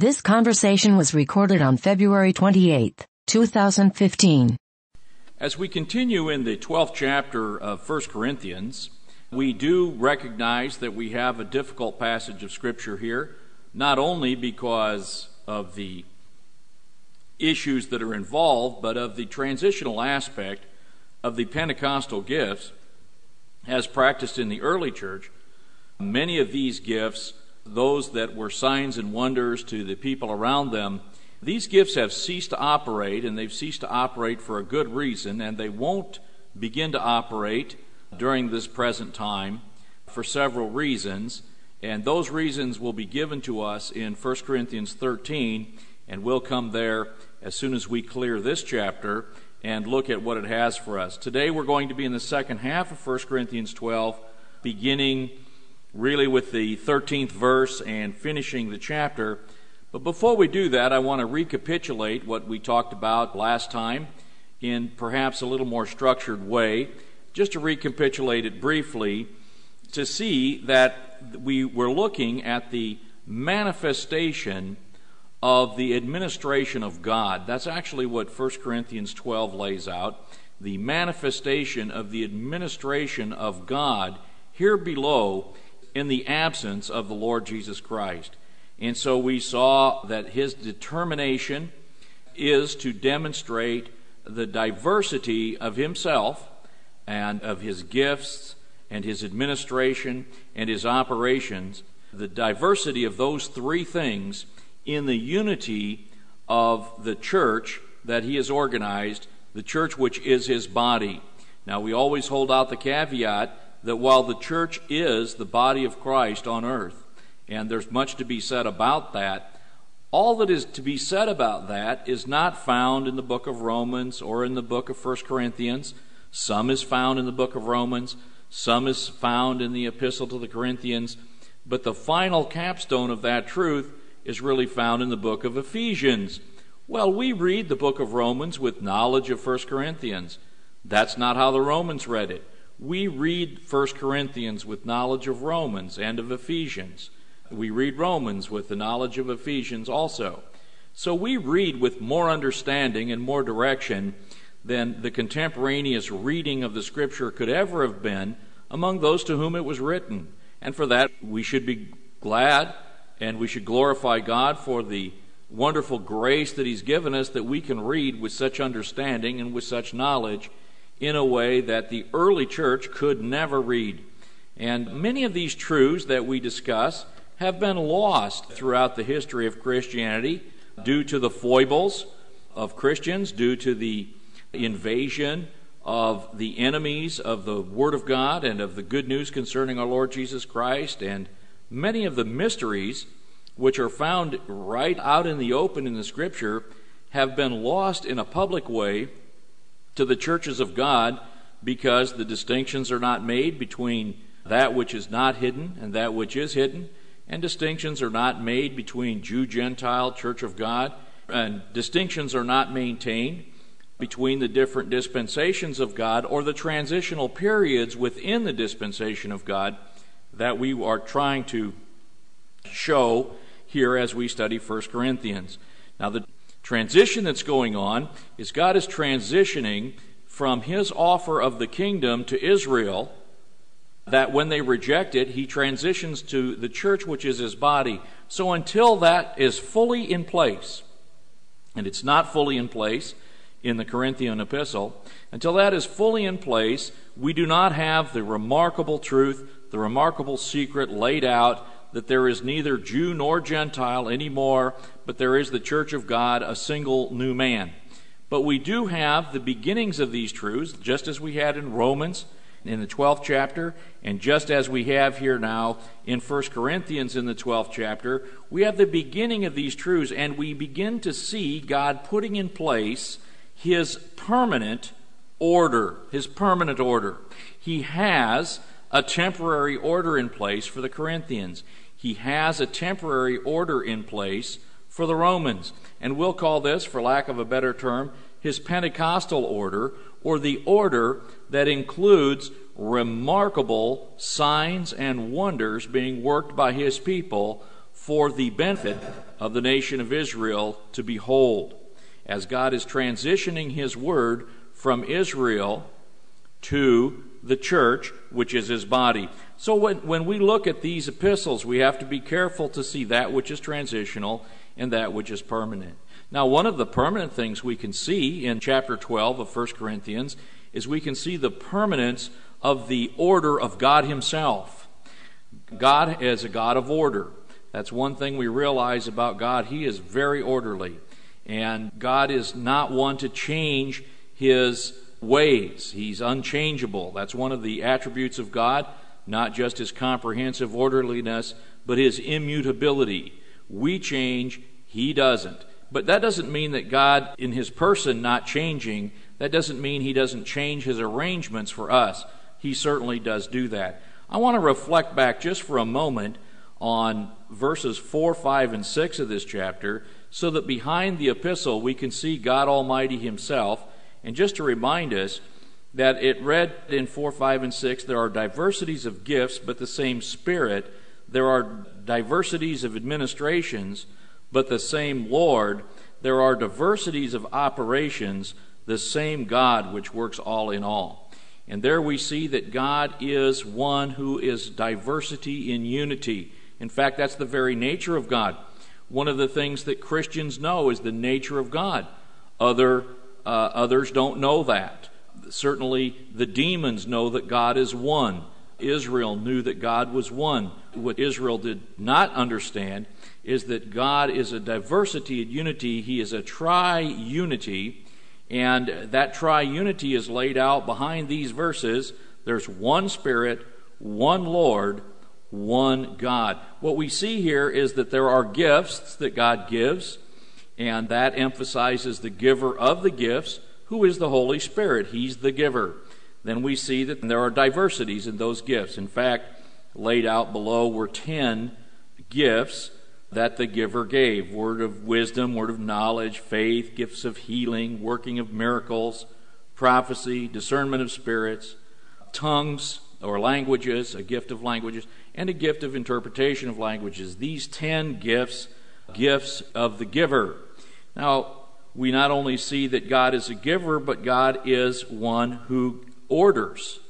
This conversation was recorded on February 28, 2015. As we continue in the 12th chapter of 1 Corinthians, we do recognize that we have a difficult passage of Scripture here, not only because of the issues that are involved, but of the transitional aspect of the Pentecostal gifts as practiced in the early church. Many of these gifts, those that were signs and wonders to the people around them, these gifts have ceased to operate, and they've ceased to operate for a good reason, and they won't begin to operate during this present time for several reasons, and those reasons will be given to us in 1 Corinthians 13, and we'll come there as soon as we clear this chapter and look at what it has for us. Today we're going to be in the second half of 1 Corinthians 12, beginning really with the 13th verse and finishing the chapter. But before we do that, I want to recapitulate what we talked about last time in perhaps a little more structured way, just to recapitulate it briefly, to see that we were looking at the manifestation of the administration of God. That's actually what 1 Corinthians 12 lays out, the manifestation of the administration of God here below in the absence of the Lord Jesus Christ. And so we saw that his determination is to demonstrate the diversity of himself and of his gifts and his administration and his operations, the diversity of those three things in the unity of the church that he has organized, the church which is his body. Now, we always hold out the caveat that while the church is the body of Christ on earth, and there's much to be said about that, all that is to be said about that is not found in the book of Romans or in the book of 1 Corinthians. Some is found in the book of Romans, some is found in the epistle to the Corinthians, but the final capstone of that truth is really found in the book of Ephesians. Well, we read the book of Romans with knowledge of 1 Corinthians. That's not how the Romans read it. We read 1 Corinthians with knowledge of Romans and of Ephesians. We read Romans with the knowledge of Ephesians also. So we read with more understanding and more direction than the contemporaneous reading of the Scripture could ever have been among those to whom it was written. And for that, we should be glad, and we should glorify God for the wonderful grace that He's given us, that we can read with such understanding and with such knowledge in a way that the early church could never read. And many of these truths that we discuss have been lost throughout the history of Christianity due to the foibles of Christians, due to the invasion of the enemies of the Word of God and of the good news concerning our Lord Jesus Christ, and many of the mysteries which are found right out in the open in the Scripture have been lost in a public way to the churches of God, because the distinctions are not made between that which is not hidden and that which is hidden, and distinctions are not made between Jew, Gentile, Church of God, and distinctions are not maintained between the different dispensations of God or the transitional periods within the dispensation of God that we are trying to show here as we study 1 Corinthians. Now, the transition that's going on is God is transitioning from his offer of the kingdom to Israel, that when they reject it, he transitions to the church, which is his body. So until that is fully in place, and it's not fully in place in the Corinthian epistle, until that is fully in place, we do not have the remarkable truth, the remarkable secret laid out, that there is neither Jew nor Gentile anymore, but there is the church of God, a single new man. But we do have the beginnings of these truths, just as we had in Romans in the 12th chapter, and just as we have here now in 1 Corinthians in the 12th chapter. We have the beginning of these truths, and we begin to see God putting in place his permanent order, his permanent order. He has a temporary order in place for the Corinthians. He has a temporary order in place for the Romans. And we'll call this, for lack of a better term, his Pentecostal order, or the order that includes remarkable signs and wonders being worked by his people for the benefit of the nation of Israel to behold, as God is transitioning his word from Israel to the church, which is his body. So when we look at these epistles, we have to be careful to see that which is transitional and that which is permanent. Now, one of the permanent things we can see in chapter 12 of 1 Corinthians is we can see the permanence of the order of God himself. God is a God of order. That's one thing we realize about God. He is very orderly, and God is not one to change his ways. He's unchangeable. That's one of the attributes of God, not just his comprehensive orderliness, but his immutability. We change, he doesn't. But that doesn't mean that God in his person not changing, that doesn't mean he doesn't change his arrangements for us. He certainly does do that. I want to reflect back just for a moment on verses 4, 5, and 6 of this chapter, so that behind the epistle we can see God Almighty himself. And just to remind us that it read in 4, 5, and 6, there are diversities of gifts, but the same Spirit. There are diversities of administrations, but the same Lord. There are diversities of operations, the same God which works all in all. And there we see that God is one who is diversity in unity. In fact, that's the very nature of God. One of the things that Christians know is the nature of God. Others don't know that. Certainly the demons know that God is one. Israel knew that God was one. What Israel did not understand is that God is a diversity in unity. He is a tri-unity, and that tri-unity is laid out behind these verses. There's one Spirit, one Lord, one God. What we see here is that there are gifts that God gives, and that emphasizes the giver of the gifts, who is the Holy Spirit. He's the giver. Then we see that there are diversities in those gifts. In fact, laid out below were 10 gifts that the giver gave: word of wisdom, word of knowledge, faith, gifts of healing, working of miracles, prophecy, discernment of spirits, tongues or languages, a gift of languages, and a gift of interpretation of languages. These 10 gifts of the giver. Now, we not only see that God is a giver, but God is one who orders.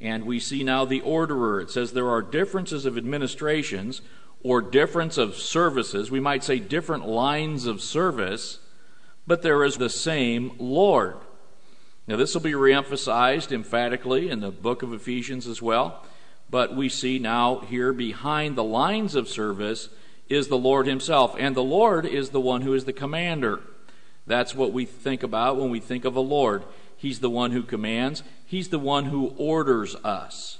And we see now the orderer. It says there are differences of administrations, or difference of services. We might say different lines of service, but there is the same Lord. Now, this will be reemphasized emphatically in the book of Ephesians as well, but we see now here behind the lines of service is the Lord himself, and the Lord is the one who is the commander. That's what we think about when we think of a Lord. He's the one who commands. He's the one who orders us.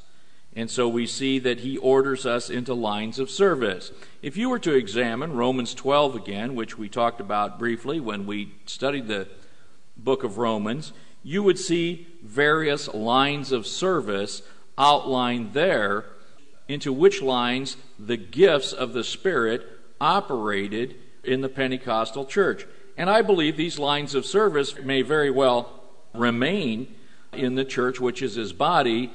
And so we see that he orders us into lines of service. If you were to examine Romans 12 again, which we talked about briefly when we studied the book of Romans, you would see various lines of service outlined there, into which lines the gifts of the Spirit operated in the Pentecostal church. And I believe these lines of service may very well remain in the church, which is his body,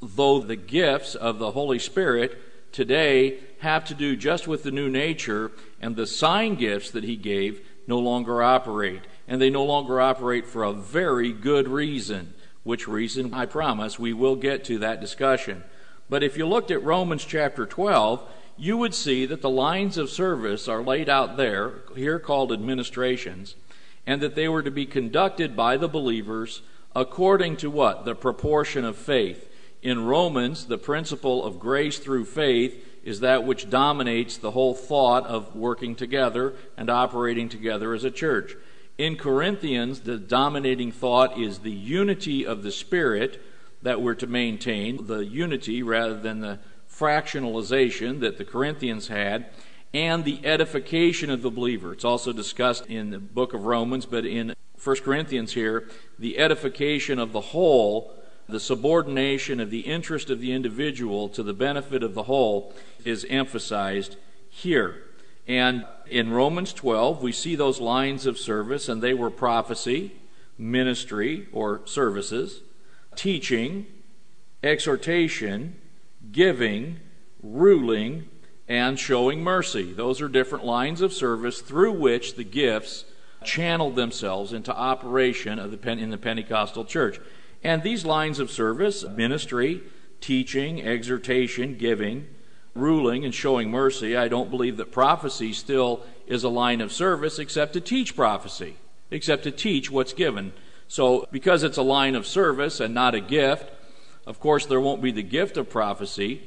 though the gifts of the Holy Spirit today have to do just with the new nature, and the sign gifts that he gave no longer operate. And they no longer operate for a very good reason, which reason, I promise, we will get to that discussion. But if you looked at Romans chapter 12, you would see that the lines of service are laid out there, here called administrations, and that they were to be conducted by the believers according to what? The proportion of faith. In Romans, the principle of grace through faith is that which dominates the whole thought of working together and operating together as a church. In Corinthians, the dominating thought is the unity of the Spirit, that we're to maintain the unity rather than the fractionalization that the Corinthians had, and the edification of the believer. It's also discussed in the book of Romans, but in 1 Corinthians here, the edification of the whole, the subordination of the interest of the individual to the benefit of the whole is emphasized here. And in Romans 12, we see those lines of service, and they were prophecy, ministry or services, teaching, exhortation, giving, ruling, and showing mercy. Those are different lines of service through which the gifts channeled themselves into operation of in the Pentecostal church. And these lines of service, ministry, teaching, exhortation, giving, ruling, and showing mercy, I don't believe that prophecy still is a line of service except to teach prophecy, except to teach what's given. So because it's a line of service and not a gift, of course there won't be the gift of prophecy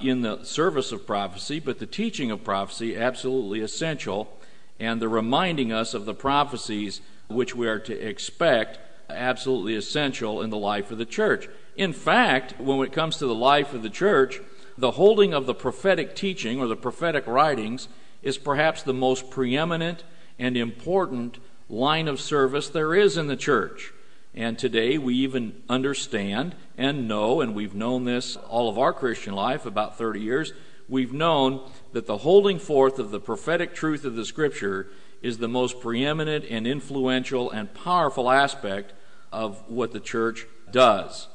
in the service of prophecy, but the teaching of prophecy absolutely essential, and the reminding us of the prophecies which we are to expect absolutely essential in the life of the church. In fact, when it comes to the life of the church, the holding of the prophetic teaching or the prophetic writings is perhaps the most preeminent and important line of service there is in the church. And today we even understand and know, and we've known this all of our Christian life, about 30 years, we've known that the holding forth of the prophetic truth of the Scripture is the most preeminent and influential and powerful aspect of what the church does.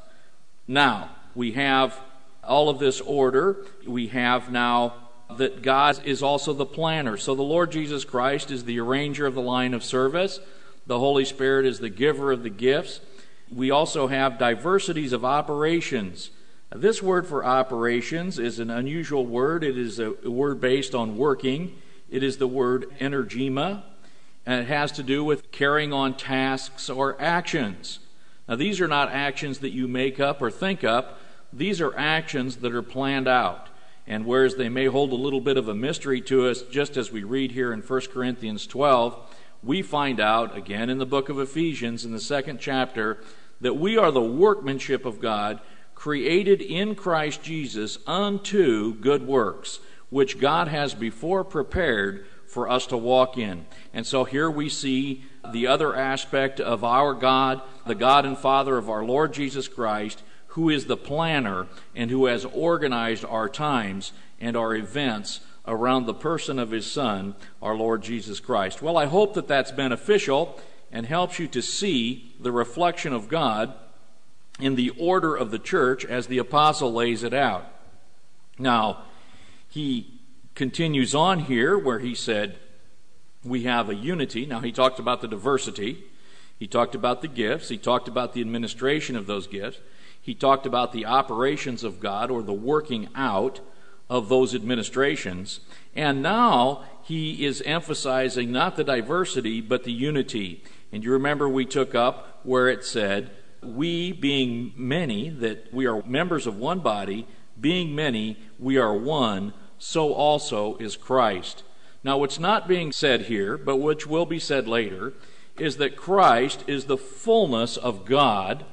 Now, we have all of this order. We have now that God is also the planner. So the Lord Jesus Christ is the arranger of the line of service. The Holy Spirit is the giver of the gifts. We also have diversities of operations. This word for operations is an unusual word. It is a word based on working. It is the word energema, and it has to do with carrying on tasks or actions. Now, these are not actions that you make up or think up. These are actions that are planned out. And whereas they may hold a little bit of a mystery to us, just as we read here in 1 Corinthians 12, we find out, again in the book of Ephesians, in the 2nd chapter, that we are the workmanship of God, created in Christ Jesus unto good works, which God has before prepared for us to walk in. And so here we see the other aspect of our God, the God and Father of our Lord Jesus Christ, who is the planner and who has organized our times and our events around the person of His Son, our Lord Jesus Christ. Well, I hope that that's beneficial and helps you to see the reflection of God in the order of the church as the apostle lays it out. Now, he continues on here where he said, we have a unity. Now, he talked about the diversity. He talked about the gifts. He talked about the administration of those gifts. He talked about the operations of God, or the working out of those administrations. And now he is emphasizing not the diversity, but the unity. And you remember we took up where it said, we being many, that we are members of one body, being many, we are one, so also is Christ. Now, what's not being said here, but which will be said later, is that Christ is the fullness of God,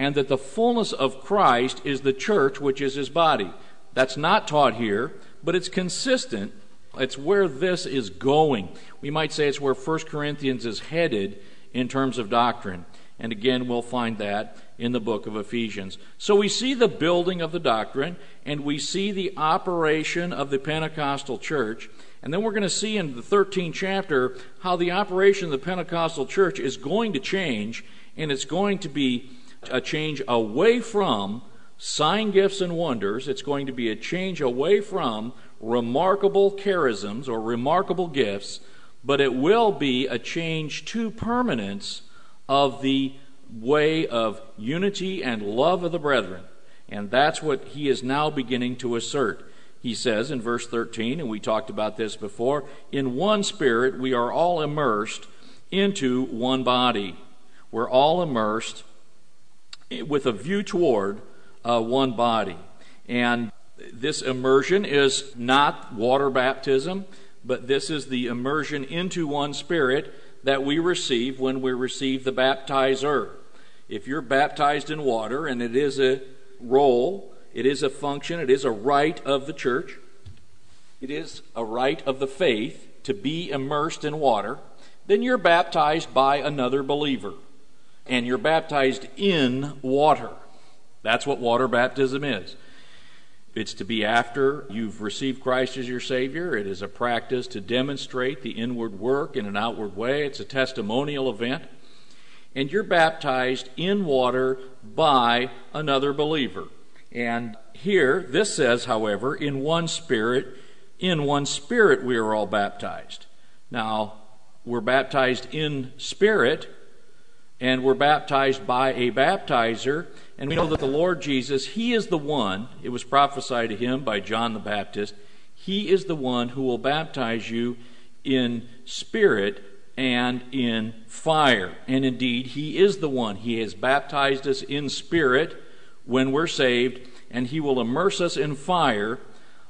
and that the fullness of Christ is the church, which is His body. That's not taught here, but it's consistent. It's where this is going. We might say it's where 1 Corinthians is headed in terms of doctrine. And again, we'll find that in the book of Ephesians. So we see the building of the doctrine, and we see the operation of the Pentecostal church. And then we're going to see in the 13th chapter how the operation of the Pentecostal church is going to change, and it's going to be a change away from sign gifts and wonders. It's going to be a change away from remarkable charisms or remarkable gifts, but it will be a change to permanence of the way of unity and love of the brethren. And that's what he is now beginning to assert. He says in verse 13, and we talked about this before, in one Spirit we are all immersed into one body. We're all immersed with a view toward one body. And this immersion is not water baptism, but this is the immersion into one Spirit that we receive when we receive the baptizer. If you're baptized in water, and it is a role, it is a function, it is a rite of the church, it is a rite of the faith to be immersed in water, then you're baptized by another believer, and you're baptized in water. That's what water baptism is. It's to be after you've received Christ as your Savior. It is a practice to demonstrate the inward work in an outward way. It's a testimonial event. And you're baptized in water by another believer. And here, this says, however, in one Spirit, in one spirit we are all baptized. Now, we're baptized in spirit, and we're baptized by a baptizer, and we know that the Lord Jesus, He is the one, it was prophesied to Him by John the Baptist, He is the one who will baptize you in spirit and in fire. And indeed, He is the one. He has baptized us in spirit when we're saved, and He will immerse us in fire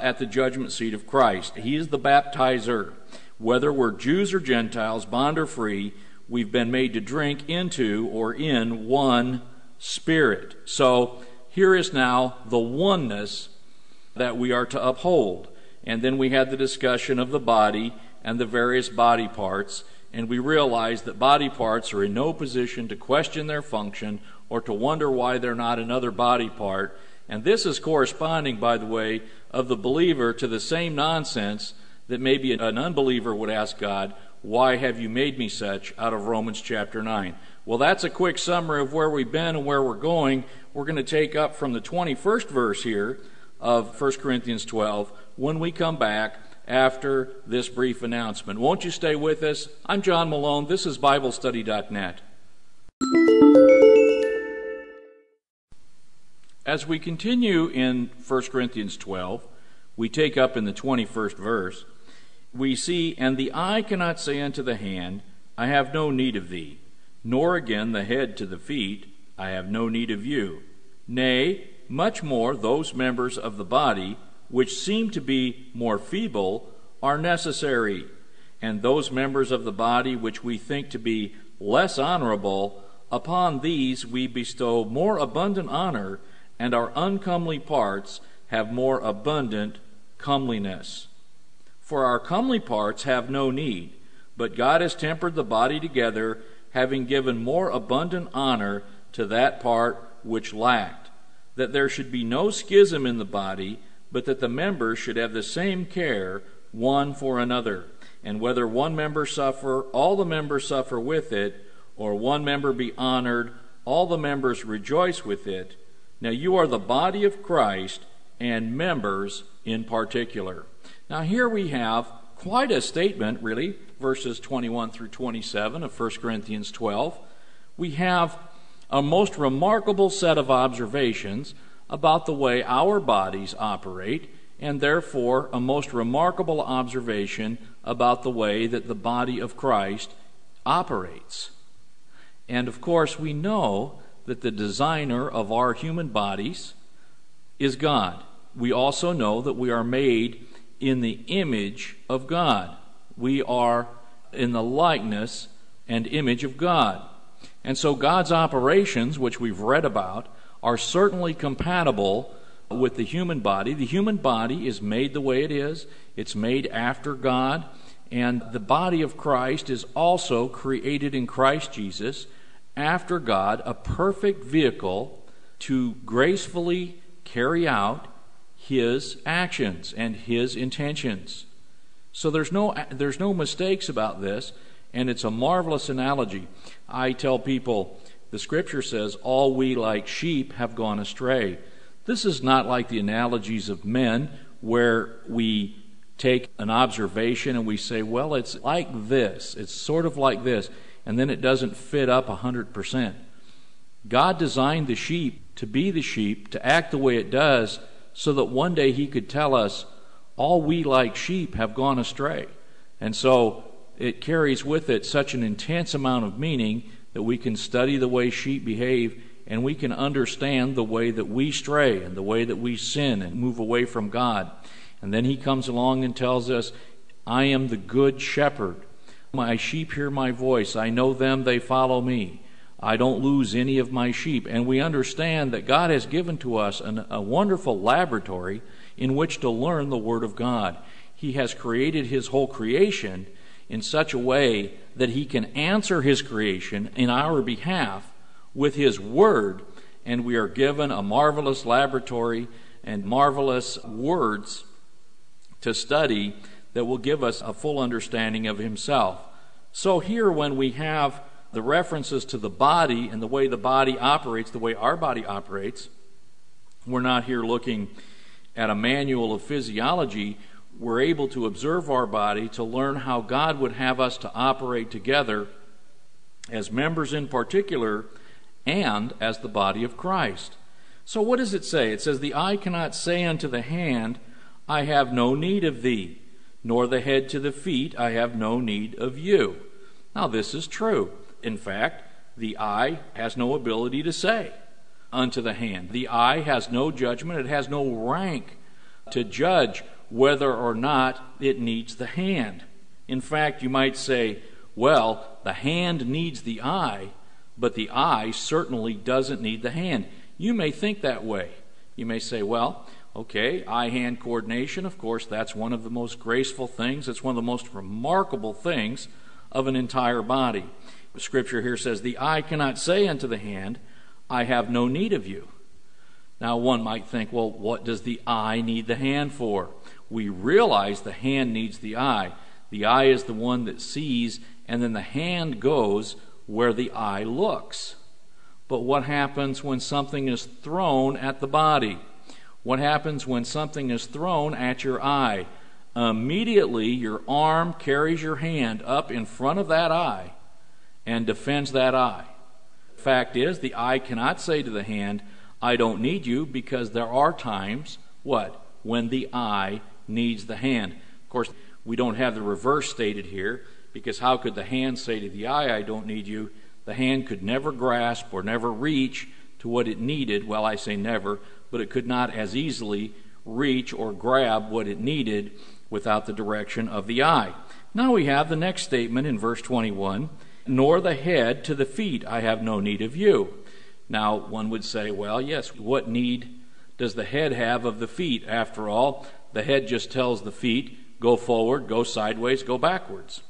at the judgment seat of Christ. He is the baptizer. Whether we're Jews or Gentiles, bond or free, we've been made to drink into or in one spirit. So here is now the oneness that we are to uphold. And then we had the discussion of the body and the various body parts, and we realize that body parts are in no position to question their function or to wonder why they're not another body part. And this is corresponding, by the way, of the believer to the same nonsense that maybe an unbeliever would ask God, "Why have you made me such?" out of Romans chapter 9. Well, that's a quick summary of where we've been and where we're going. We're going to take up from the 21st verse here of 1 Corinthians 12 when we come back after this brief announcement. Won't you stay with us? I'm John Malone. This is BibleStudy.net. As we continue in 1 Corinthians 12, we take up in the 21st verse, we see, "And the eye cannot say unto the hand, I have no need of thee, nor again the head to the feet, I have no need of you. Nay, much more those members of the body which seem to be more feeble are necessary, and those members of the body which we think to be less honorable, upon these we bestow more abundant honor, and our uncomely parts have more abundant comeliness. For our comely parts have no need, but God has tempered the body together, having given more abundant honor to that part which lacked, that there should be no schism in the body, but that the members should have the same care one for another. And whether one member suffer, all the members suffer with it, or one member be honored, all the members rejoice with it. Now you are the body of Christ, and members in particular." Now here we have quite a statement, really, verses 21 through 27 of 1 Corinthians 12. We have a most remarkable set of observations about the way our bodies operate, and therefore a most remarkable observation about the way that the body of Christ operates. And of course we know that the designer of our human bodies is God. We also know that we are made in the image of God. We are in the likeness and image of God. And so God's operations, which we've read about, are certainly compatible with the human body. The human body is made the way it is. It's made after God. And the body of Christ is also created in Christ Jesus after God, a perfect vehicle to gracefully carry out His actions and His intentions. So there's no mistakes about this, and it's a marvelous analogy. I tell people, the Scripture says, "All we like sheep have gone astray." This is not like the analogies of men where we take an observation and we say, "Well, it's like this, it's sort of like this," and then it doesn't fit up 100%. God designed the sheep to be the sheep, to act the way it does, so that one day He could tell us, "All we like sheep have gone astray." And so it carries with it such an intense amount of meaning that we can study the way sheep behave, and we can understand the way that we stray and the way that we sin and move away from God. And then He comes along and tells us, "I am the good shepherd. My sheep hear my voice. I know them, they follow me. I don't lose any of my sheep." And we understand that God has given to us a wonderful laboratory in which to learn the Word of God. He has created His whole creation in such a way that He can answer His creation in our behalf with His Word, and we are given a marvelous laboratory and marvelous words to study that will give us a full understanding of Himself. So here, when we have the references to the body and the way the body operates, the way our body operates, we're not here looking at a manual of physiology. we're able to observe our body to learn how God would have us to operate together as members in particular and as the body of Christ. So what does it say? It says, "The eye cannot say unto the hand, I have no need of thee, nor the head to the feet, I have no need of you." Now this is true. In fact, the eye has no ability to say unto the hand. The eye has no judgment. It has no rank to judge whether or not it needs the hand. In fact, you might say, well, the hand needs the eye, but the eye certainly doesn't need the hand. You may think that way. You may say, well, okay, eye-hand coordination, of course, that's one of the most graceful things. It's one of the most remarkable things of an entire body. The scripture here says, "The eye cannot say unto the hand, I have no need of you." Now one might think, well, what does the eye need the hand for? We realize the hand needs the eye. The eye is the one that sees, and then the hand goes where the eye looks. But what happens when something is thrown at the body? What happens when something is thrown at your eye? Immediately your arm carries your hand up in front of that eye and defends that eye. Fact is, the eye cannot say to the hand, I don't need you, because there are times, what? When the eye needs the hand. Of course, we don't have the reverse stated here, because how could the hand say to the eye, I don't need you? The hand could never grasp or never reach to what it needed. Well, I say never, but it could not as easily reach or grab what it needed without the direction of the eye. Now we have the next statement in verse 21, "Nor the head to the feet, I have no need of you." Now one would say, well, yes, what need does the head have of the feet? After all, the head just tells the feet, go forward, go sideways, go backwards.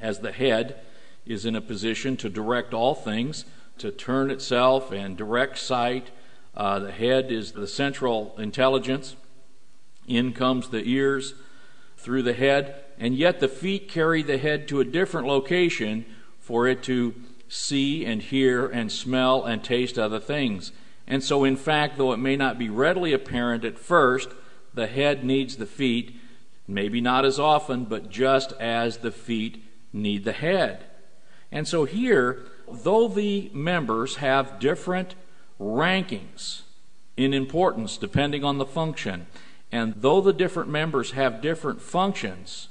As the head is in a position to direct all things, to turn itself and direct sight. The head is the central intelligence. In comes the ears through the head, and yet the feet carry the head to a different location for it to see and hear and smell and taste other things. And so, in fact, though it may not be readily apparent at first, the head needs the feet, maybe not as often, but just as the feet need the head. And so here, though the members have different rankings in importance depending on the function, and though the different members have different functions,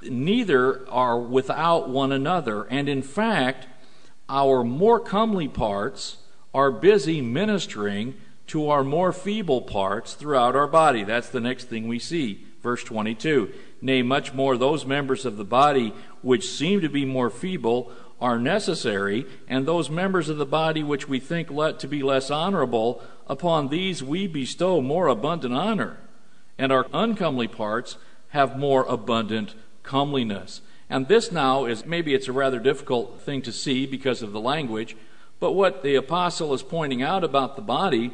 neither are without one another. And in fact, our more comely parts are busy ministering to our more feeble parts throughout our body. That's the next thing we see. Verse 22, "Nay, much more those members of the body which seem to be more feeble are necessary, and those members of the body which we think to be less honorable, upon these we bestow more abundant honor, and our uncomely parts have more abundant comeliness." And this now is, maybe it's a rather difficult thing to see because of the language, but what the apostle is pointing out about the body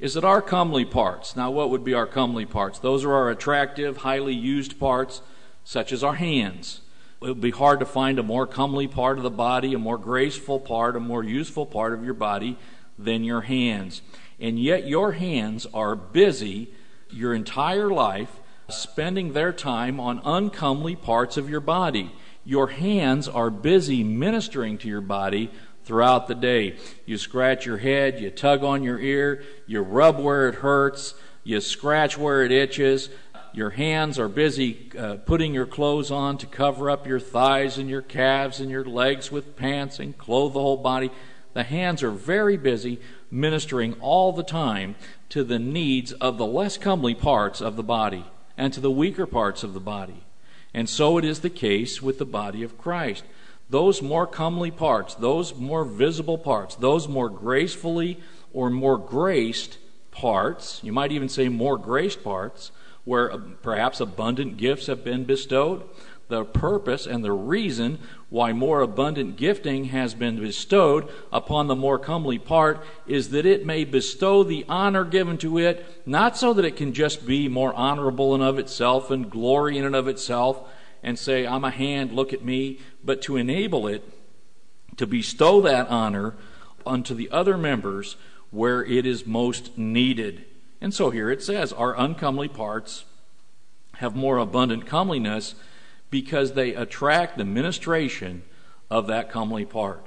is that our comely parts, now what would be our comely parts? Those are our attractive, highly used parts, such as our hands. It would be hard to find a more comely part of the body, a more graceful part, a more useful part of your body than your hands. And yet your hands are busy your entire life spending their time on uncomely parts of your body. Your hands are busy ministering to your body throughout the day. You scratch your head, you tug on your ear, you rub where it hurts, you scratch where it itches. Your hands are busy putting your clothes on to cover up your thighs and your calves and your legs with pants and clothe the whole body. The hands are very busy ministering all the time to the needs of the less comely parts of the body and to the weaker parts of the body. And so it is the case with the body of Christ. Those more comely parts, those more visible parts, those more gracefully or more graced parts, you might even say more graced parts, where perhaps abundant gifts have been bestowed, the purpose and the reason why more abundant gifting has been bestowed upon the more comely part is that it may bestow the honor given to it, not so that it can just be more honorable in and of itself and glory in and of itself and say, I'm a hand, look at me, but to enable it to bestow that honor unto the other members where it is most needed. And so here it says, our uncomely parts have more abundant comeliness because they attract the ministration of that comely part.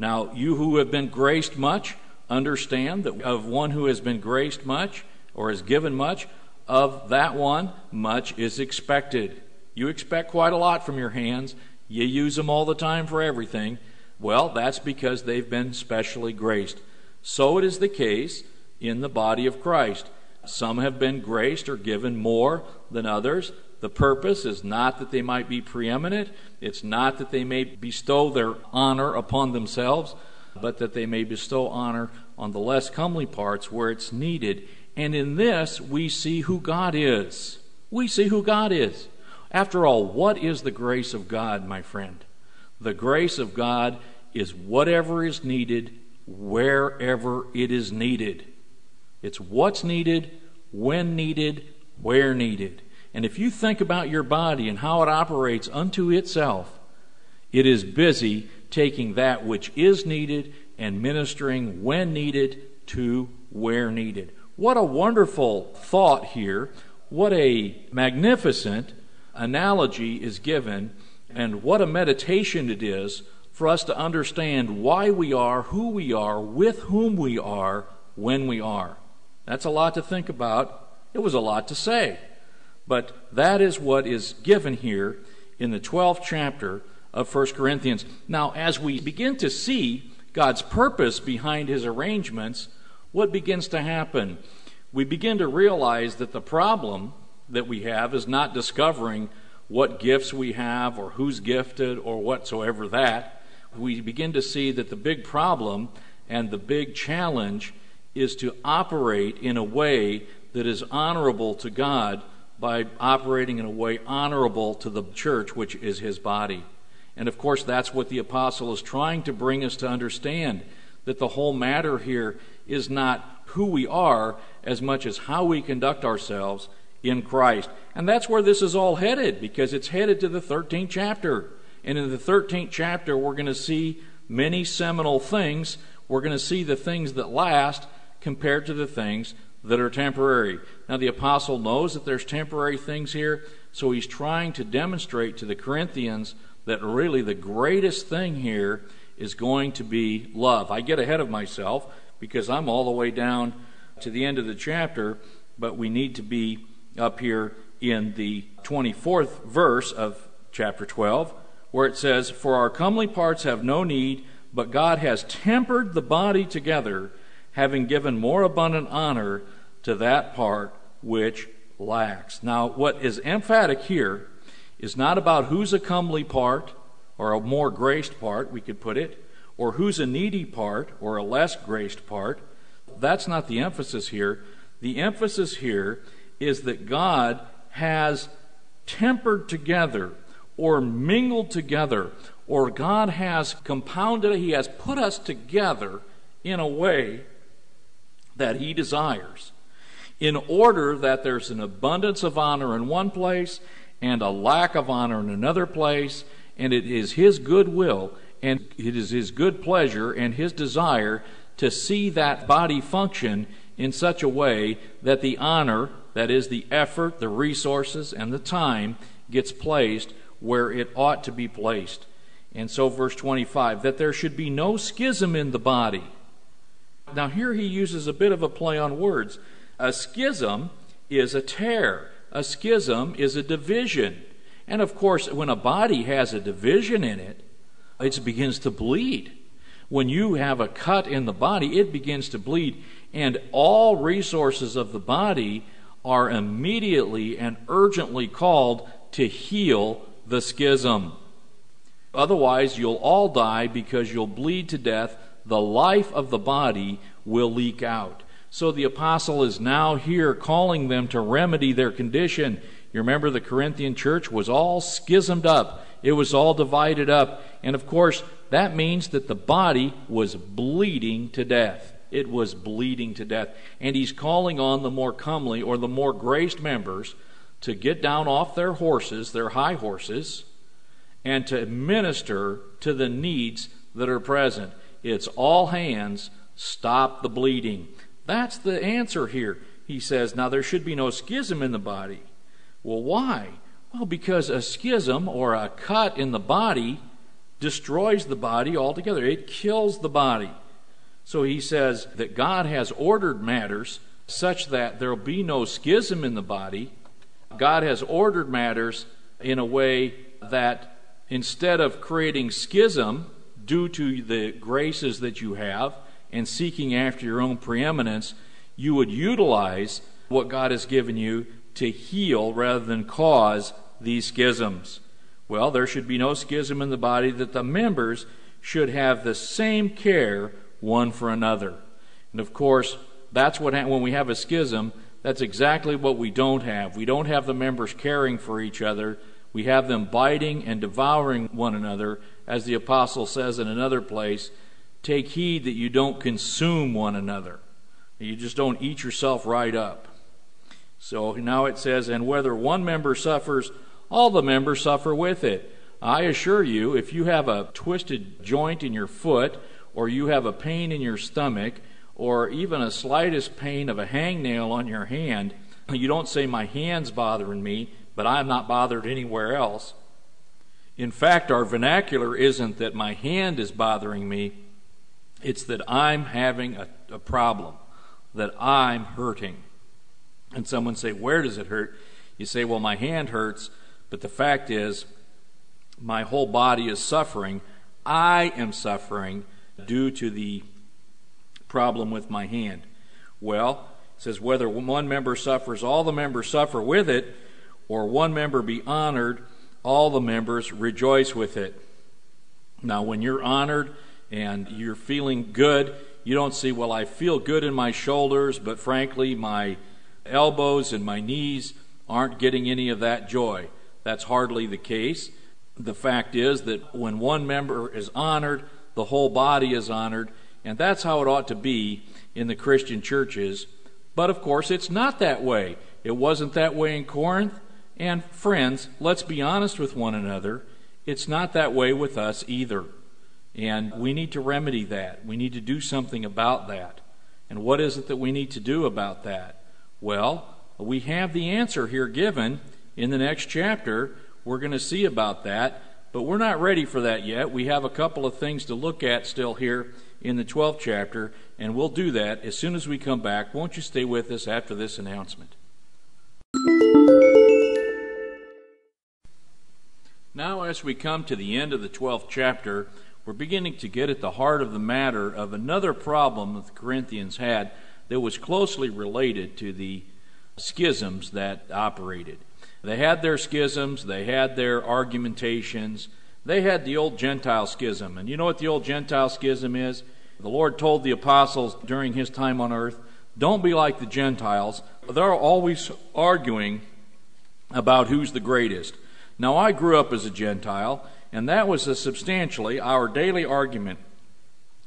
Now, you who have been graced much, understand that of one who has been graced much or is given much, of that one much is expected. You expect quite a lot from your hands. You use them all the time for everything. Well, that's because they've been specially graced. So it is the case in the body of Christ. Some have been graced or given more than others. The purpose is not that they might be preeminent. It's not that they may bestow their honor upon themselves, but that they may bestow honor on the less comely parts where it's needed. And in this, we see who God is. We see who God is. After all, what is the grace of God, my friend? The grace of God is whatever is needed, wherever it is needed. It's what's needed, when needed, where needed. And if you think about your body and how it operates unto itself, it is busy taking that which is needed and ministering when needed to where needed. What a wonderful thought here. What a magnificent analogy is given, and what a meditation it is for us to understand why we are, who we are, with whom we are, when we are. That's a lot to think about. It was a lot to say. But that is what is given here in the 12th chapter of 1 Corinthians. Now, as we begin to see God's purpose behind his arrangements, what begins to happen? We begin to realize that the problem that we have is not discovering what gifts we have or who's gifted or whatsoever that. We begin to see that the big problem and the big challenge is to operate in a way that is honorable to God by operating in a way honorable to the church, which is his body. And of course, that's what the apostle is trying to bring us to understand, that the whole matter here is not who we are as much as how we conduct ourselves in Christ. And that's where this is all headed, because it's headed to the 13th chapter. And in the 13th chapter, we're going to see many seminal things. We're going to see the things that last compared to the things that are temporary. Now, the apostle knows that there's temporary things here, so he's trying to demonstrate to the Corinthians that really the greatest thing here is going to be love. I get ahead of myself because I'm all the way down to the end of the chapter, but we need to be up here in the 24th verse of chapter 12, where it says, "For our comely parts have no need, but God has tempered the body together, having given more abundant honor to that part which lacks." Now, what is emphatic here is not about who's a comely part or a more graced part, we could put it, or who's a needy part or a less graced part. That's not the emphasis here. The emphasis here is that God has tempered together or mingled together, or God has compounded, he has put us together in a way that he desires, in order that there's an abundance of honor in one place and a lack of honor in another place, and it is his good will and it is his good pleasure and his desire to see that body function in such a way that the honor, that is the effort, the resources, and the time, gets placed where it ought to be placed. And so verse 25, that there should be no schism in the body. Now here he uses a bit of a play on words. A schism is a tear. A schism is a division. And of course, when a body has a division in it, it begins to bleed. When you have a cut in the body, it begins to bleed. And all resources of the body are immediately and urgently called to heal the schism. Otherwise, you'll all die because you'll bleed to death. The life of the body will leak out. So the apostle is now here calling them to remedy their condition. You remember the Corinthian church was all schismed up. It was all divided up. And of course, that means that the body was bleeding to death. It was bleeding to death. And he's calling on the more comely or the more graced members to get down off their horses, their high horses, and to minister to the needs that are present. It's all hands, stop the bleeding. That's the answer here. He says, now there should be no schism in the body, Well, why? Well, because a schism or a cut in the body destroys the body altogether. It kills the body. So he says that God has ordered matters such that there will be no schism in the body. God has ordered matters in a way that instead of creating schism due to the graces that you have and seeking after your own preeminence, you would utilize what God has given you to heal rather than cause these schisms. Well, there should be no schism in the body, that the members should have the same care one for another. And of course, that's what when we have a schism, that's exactly what we don't have. We don't have the members caring for each other. We have them biting and devouring one another, as the apostle says in another place, take heed that you don't consume one another. You just don't eat yourself right up. So now it says, and whether one member suffers, all the members suffer with it. I assure you, if you have a twisted joint in your foot, or you have a pain in your stomach, or even a slightest pain of a hangnail on your hand, you don't say, my hand's bothering me, but I'm not bothered anywhere else. In fact, our vernacular isn't that my hand is bothering me, it's that I'm having a problem, that I'm hurting. And someone say, where does it hurt? You say, well, my hand hurts, but the fact is, my whole body is suffering. I am suffering due to the problem with my hand. Well, it says, whether one member suffers, all the members suffer with it, or one member be honored, all the members rejoice with it. Now, when you're honored and you're feeling good, you don't see, well, I feel good in my shoulders, but frankly, my elbows and my knees aren't getting any of that joy. That's hardly the case. The fact is that when one member is honored, the whole body is honored, and that's how it ought to be in the Christian churches. But of course, it's not that way. It wasn't that way in Corinth. And friends, let's be honest with one another. It's not that way with us either. And we need to remedy that. We need to do something about that. And what is it that we need to do about that? Well, we have the answer here given in the next chapter. We're going to see about that. But we're not ready for that yet. We have a couple of things to look at still here in the 12th chapter, and we'll do that as soon as we come back. Won't you stay with us after this announcement? Now, as we come to the end of the 12th chapter, we're beginning to get at the heart of the matter of another problem that the Corinthians had that was closely related to the schisms that operated. They had their schisms, they had their argumentations, they had the old Gentile schism. And you know what the old Gentile schism is? The Lord told the apostles during his time on earth, don't be like the Gentiles. They're always arguing about who's the greatest. Now, I grew up as a Gentile, and that was substantially our daily argument.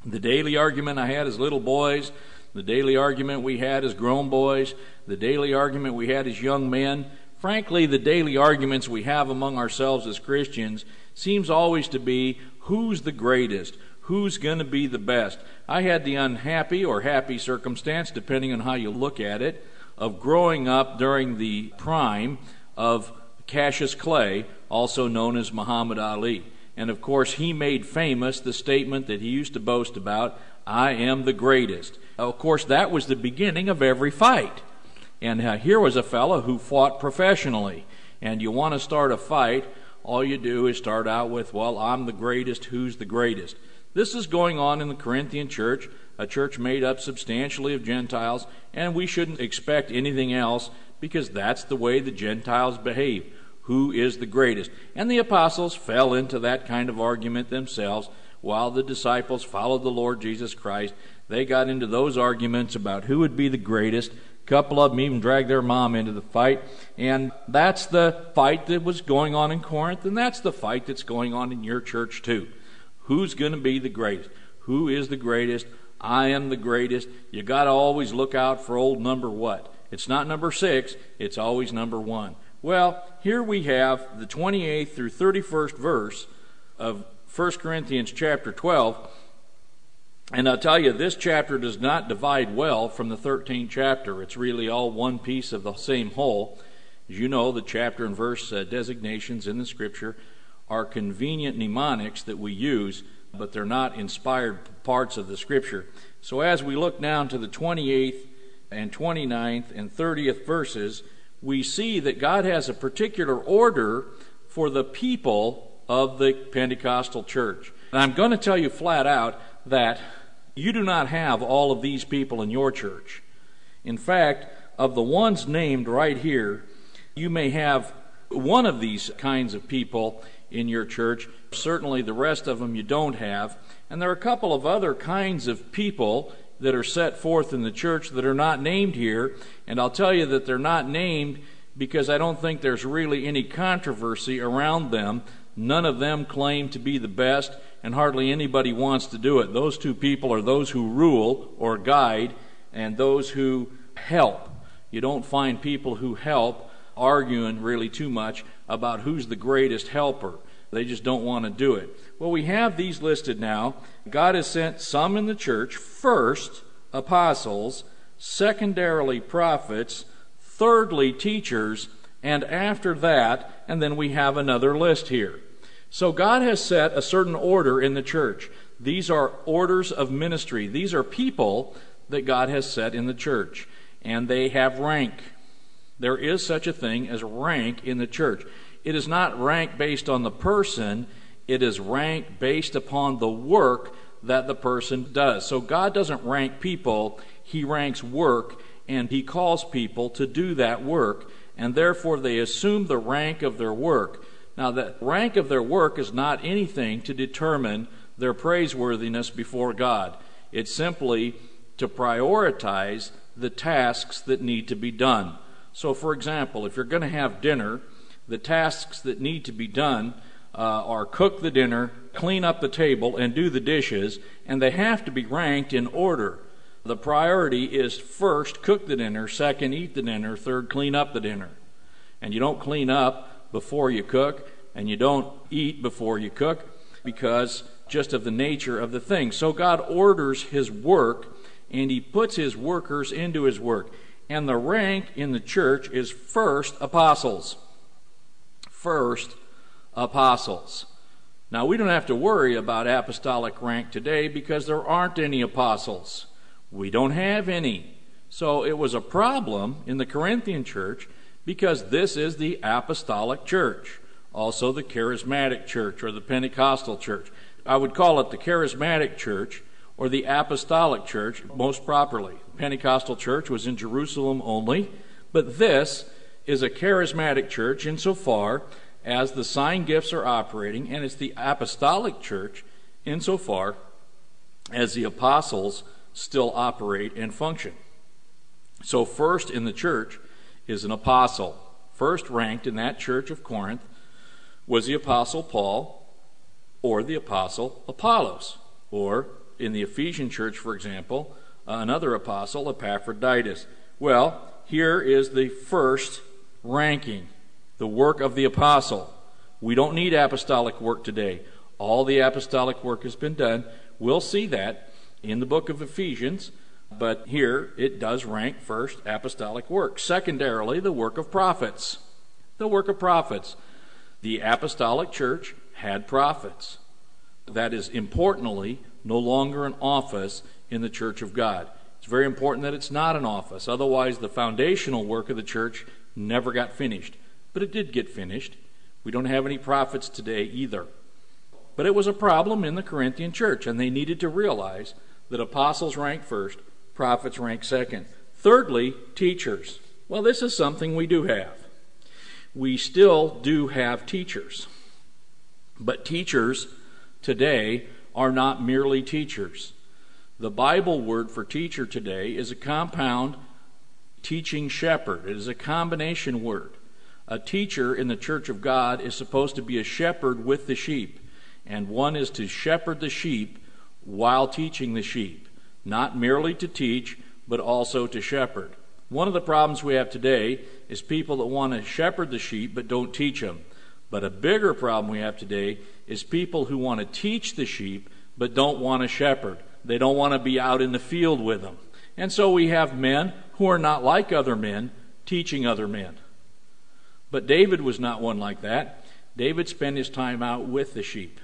The daily argument I had as little boys, the daily argument we had as grown boys, the daily argument we had as young men. Frankly, the daily arguments we have among ourselves as Christians seems always to be, who's the greatest? Who's going to be the best? I had the unhappy or happy circumstance, depending on how you look at it, of growing up during the prime of Cassius Clay, also known as Muhammad Ali. And of course, he made famous the statement that he used to boast about, I am the greatest. Of course, that was the beginning of every fight. And here was a fellow who fought professionally. And you want to start a fight, all you do is start out with, well, I'm the greatest, who's the greatest? This is going on in the Corinthian church, a church made up substantially of Gentiles, and we shouldn't expect anything else because that's the way the Gentiles behave. Who is the greatest? And the apostles fell into that kind of argument themselves while the disciples followed the Lord Jesus Christ. They got into those arguments about who would be the greatest. Couple of them even dragged their mom into the fight. And that's the fight that was going on in Corinth, and that's the fight that's going on in your church too. Who's going to be the greatest? Who is the greatest? I am the greatest. You got to always look out for old number what? It's not number 6, it's always number 1. Well, here we have the 28th through 31st verse of 1 Corinthians chapter 12. And I'll tell you, this chapter does not divide well from the 13th chapter. It's really all one piece of the same whole. As you know, the chapter and verse designations in the Scripture are convenient mnemonics that we use, but they're not inspired parts of the Scripture. So as we look down to the 28th and 29th and 30th verses, we see that God has a particular order for the people of the Pentecostal church. And I'm going to tell you flat out that you do not have all of these people in your church. In fact, of the ones named right here, you may have one of these kinds of people in your church. Certainly the rest of them you don't have. And there are a couple of other kinds of people that are set forth in the church that are not named here. And I'll tell you that they're not named because I don't think there's really any controversy around them. None of them claim to be the best, and hardly anybody wants to do it. Those two people are those who rule or guide and those who help. You don't find people who help arguing really too much about who's the greatest helper. They just don't want to do it. Well, we have these listed now. God has sent some in the church, first apostles, secondarily prophets, thirdly teachers, and after that, and then we have another list here. So God has set a certain order in the church. These are orders of ministry. These are people that God has set in the church, and they have rank. There is such a thing as rank in the church. It is not rank based on the person. It is rank based upon the work that the person does. So God doesn't rank people. He ranks work, and He calls people to do that work, and therefore they assume the rank of their work. Now, the rank of their work is not anything to determine their praiseworthiness before God. It's simply to prioritize the tasks that need to be done. So, for example, if you're going to have dinner, the tasks that need to be done are cook the dinner, clean up the table, and do the dishes, and they have to be ranked in order. The priority is first, cook the dinner, second, eat the dinner, third, clean up the dinner. And you don't clean up before you cook, and you don't eat before you cook, because just of the nature of the thing. So God orders His work, and He puts His workers into His work. And the rank in the church is first apostles. First apostles. Now, we don't have to worry about apostolic rank today because there aren't any apostles. We don't have any. So it was a problem in the Corinthian church because this is the apostolic church, also the charismatic church or the Pentecostal church. I would call it the charismatic church or the apostolic church most properly. Pentecostal church was in Jerusalem only, but this is a charismatic church insofar as the sign gifts are operating, and it's the apostolic church insofar as the apostles still operate and function. So first in the church is an apostle. First ranked in that church of Corinth was the apostle Paul or the apostle Apollos, or in the Ephesian church, for example, another apostle, Epaphroditus. Well, here is the first ranking, the work of the apostle. We don't need apostolic work today. All the apostolic work has been done. We'll see that in the book of Ephesians, but here it does rank first apostolic work. Secondarily, the work of prophets. The work of prophets. The apostolic church had prophets. That is importantly no longer an office in the church of God. It's very important that it's not an office. Otherwise, the foundational work of the church never got finished. But it did get finished. We don't have any prophets today either. But it was a problem in the Corinthian church, and they needed to realize that apostles rank first, prophets rank second. Thirdly, teachers. Well, this is something we do have. We still do have teachers. But teachers today are not merely teachers. The Bible word for teacher today is a compound teaching shepherd. It is a combination word. A teacher in the church of God is supposed to be a shepherd with the sheep, and one is to shepherd the sheep while teaching the sheep, not merely to teach, but also to shepherd. One of the problems we have today is people that want to shepherd the sheep but don't teach them. But a bigger problem we have today is people who want to teach the sheep but don't want to shepherd. They don't want to be out in the field with them. And so we have men who are not like other men teaching other men. But David was not one like that. David spent his time out with the sheep.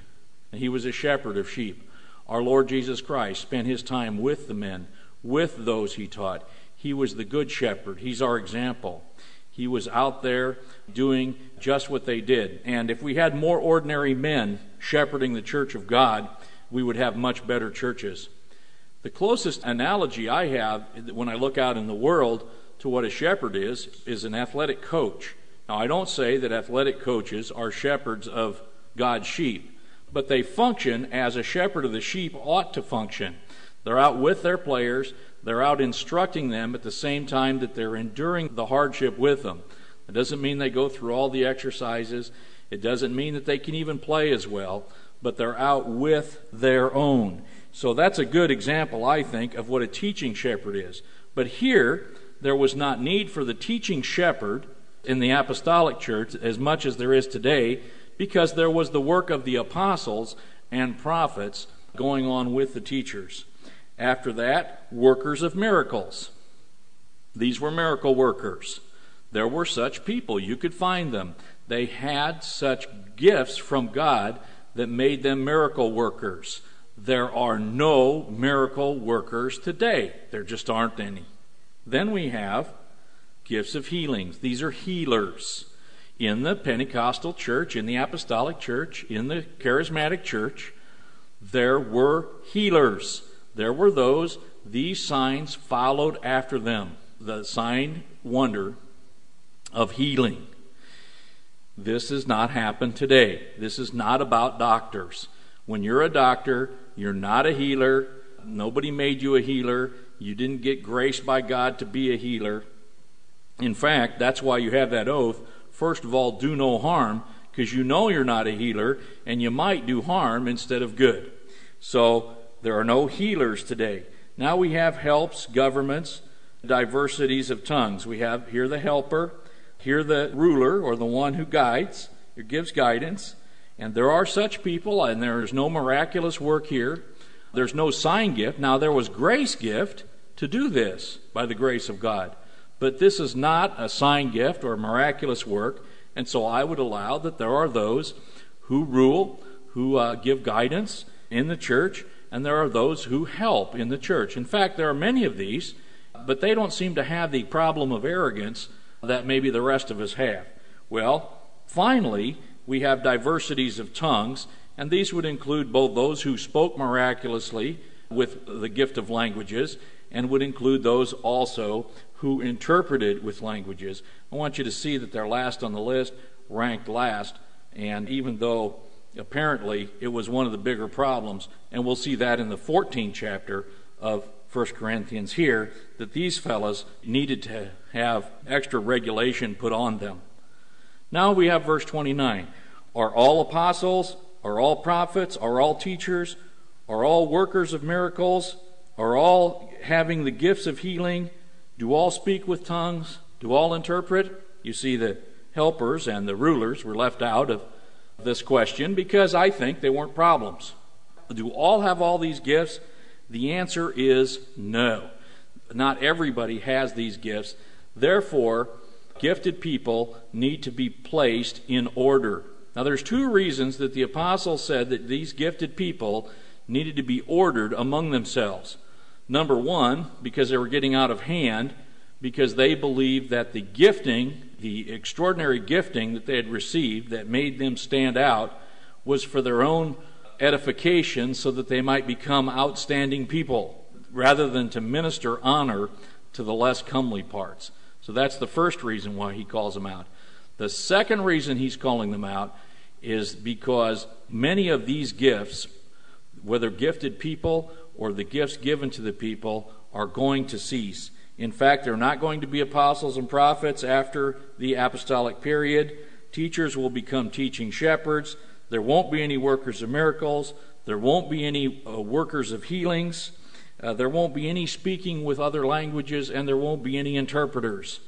And he was a shepherd of sheep. Our Lord Jesus Christ spent his time with the men, with those he taught. He was the good shepherd. He's our example. He was out there doing just what they did. And if we had more ordinary men shepherding the church of God, we would have much better churches. The closest analogy I have when I look out in the world to what a shepherd is an athletic coach. Now, I don't say that athletic coaches are shepherds of God's sheep, but they function as a shepherd of the sheep ought to function. They're out with their players. They're out instructing them at the same time that they're enduring the hardship with them. It doesn't mean they go through all the exercises. It doesn't mean that they can even play as well, but they're out with their own. So that's a good example, I think, of what a teaching shepherd is. But here, there was not need for the teaching shepherd in the apostolic church as much as there is today, because there was the work of the apostles and prophets going on with the teachers. After that, workers of miracles. These were miracle workers. There were such people. You could find them. They had such gifts from God that made them miracle workers. There are no miracle workers today. There just aren't any. Then we have gifts of healings. These are healers. In the Pentecostal church, in the apostolic church, in the charismatic church, there were healers. There were those, these signs followed after them, the sign wonder of healing. This has not happened today. This is not about doctors. When you're a doctor, you're not a healer. Nobody made you a healer. You didn't get graced by God to be a healer. In fact, that's why you have that oath. First of all, do no harm, because you know you're not a healer, and you might do harm instead of good. So, there are no healers today. Now we have helps, governments, diversities of tongues. We have here the helper, here the ruler, or the one who guides, or gives guidance. And there are such people, and there is no miraculous work here. There's no sign gift. Now there was grace gift to do this by the grace of God. But this is not a sign gift or miraculous work. And so I would allow that there are those who rule, who give guidance in the church, and there are those who help in the church. In fact, there are many of these, but they don't seem to have the problem of arrogance that maybe the rest of us have. Well, finally, we have diversities of tongues, and these would include both those who spoke miraculously with the gift of languages, and would include those also who interpreted with languages. I want you to see that they're last on the list, ranked last, and even though apparently, it was one of the bigger problems, and we'll see that in the 14th chapter of 1 Corinthians here, that these fellas needed to have extra regulation put on them. Now we have verse 29. Are all apostles? Are all prophets? Are all teachers? Are all workers of miracles? Are all having the gifts of healing? Do all speak with tongues? Do all interpret? You see, the helpers and the rulers were left out of this question because I think they weren't problems. Do all have all these gifts? The answer is no. Not everybody has these gifts. Therefore, gifted people need to be placed in order. Now, there's two reasons that the apostles said that these gifted people needed to be ordered among themselves. Number one, because they were getting out of hand, because they believed that the gifting, the extraordinary gifting that they had received that made them stand out, was for their own edification so that they might become outstanding people rather than to minister honor to the less comely parts. So that's the first reason why he calls them out. The second reason he's calling them out is because many of these gifts, whether gifted people or the gifts given to the people, are going to cease. In fact, they're not going to be apostles and prophets after the apostolic period. Teachers will become teaching shepherds. There won't be any workers of miracles. There won't be any workers of healings. There won't be any speaking with other languages, and there won't be any interpreters.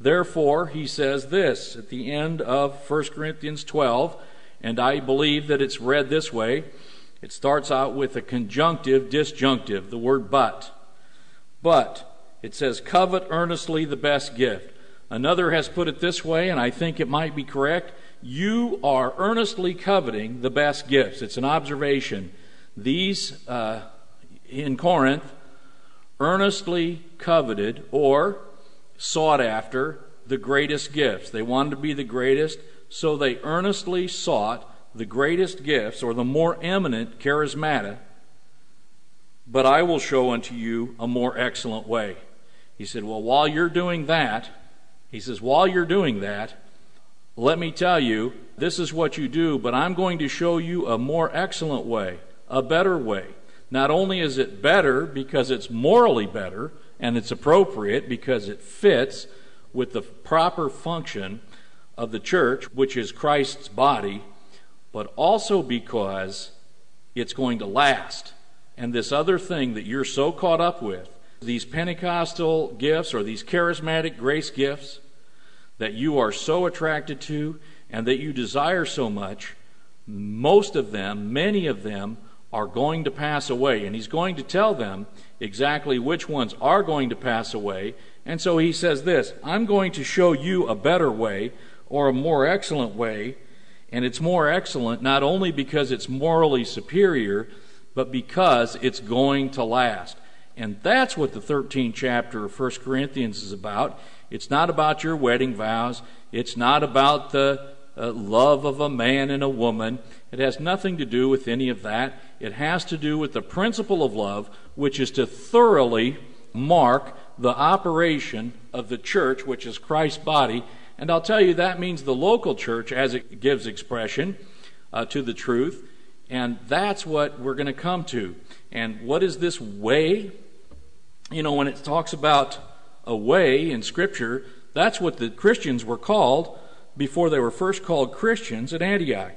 Therefore, he says this at the end of 1 Corinthians 12, and I believe that it's read this way. It starts out with a conjunctive, disjunctive, the word but. But. It says, covet earnestly the best gift. Another has put it this way, and I think it might be correct. You are earnestly coveting the best gifts. It's an observation. These in Corinth earnestly coveted or sought after the greatest gifts. They wanted to be the greatest, so they earnestly sought the greatest gifts or the more eminent charismata. But I will show unto you a more excellent way. He said, well, while you're doing that, he says, while you're doing that, let me tell you, this is what you do, but I'm going to show you a more excellent way, a better way. Not only is it better because it's morally better and it's appropriate because it fits with the proper function of the church, which is Christ's body, but also because it's going to last. And this other thing that you're so caught up with, these Pentecostal gifts or these charismatic grace gifts that you are so attracted to and that you desire so much, most of them, many of them, are going to pass away. And he's going to tell them exactly which ones are going to pass away. And so he says this, I'm going to show you a better way or a more excellent way. And it's more excellent not only because it's morally superior, but because it's going to last. And that's what the 13th chapter of 1 Corinthians is about. It's not about your wedding vows. It's not about the love of a man and a woman. It has nothing to do with any of that. It has to do with the principle of love, which is to thoroughly mark the operation of the church, which is Christ's body. And I'll tell you, that means the local church as it gives expression to the truth. And that's what we're going to come to. And what is this way? You know, when it talks about a way in Scripture, that's what the Christians were called before they were first called Christians at Antioch.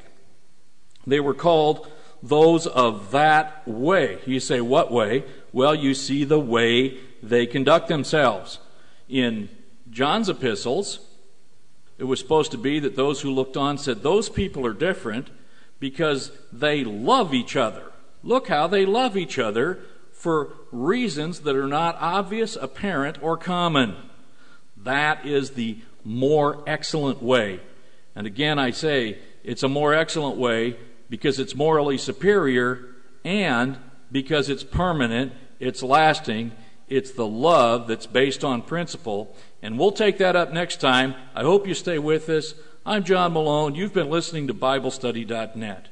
They were called those of that way. You say, what way? Well, you see the way they conduct themselves. In John's epistles, it was supposed to be that those who looked on said, those people are different because they love each other. Look how they love each other for reasons that are not obvious, apparent, or common. That is the more excellent way. And again, I say, it's a more excellent way because it's morally superior and because it's permanent, it's lasting, it's the love that's based on principle. And we'll take that up next time. I hope you stay with us. I'm John Malone. You've been listening to BibleStudy.net.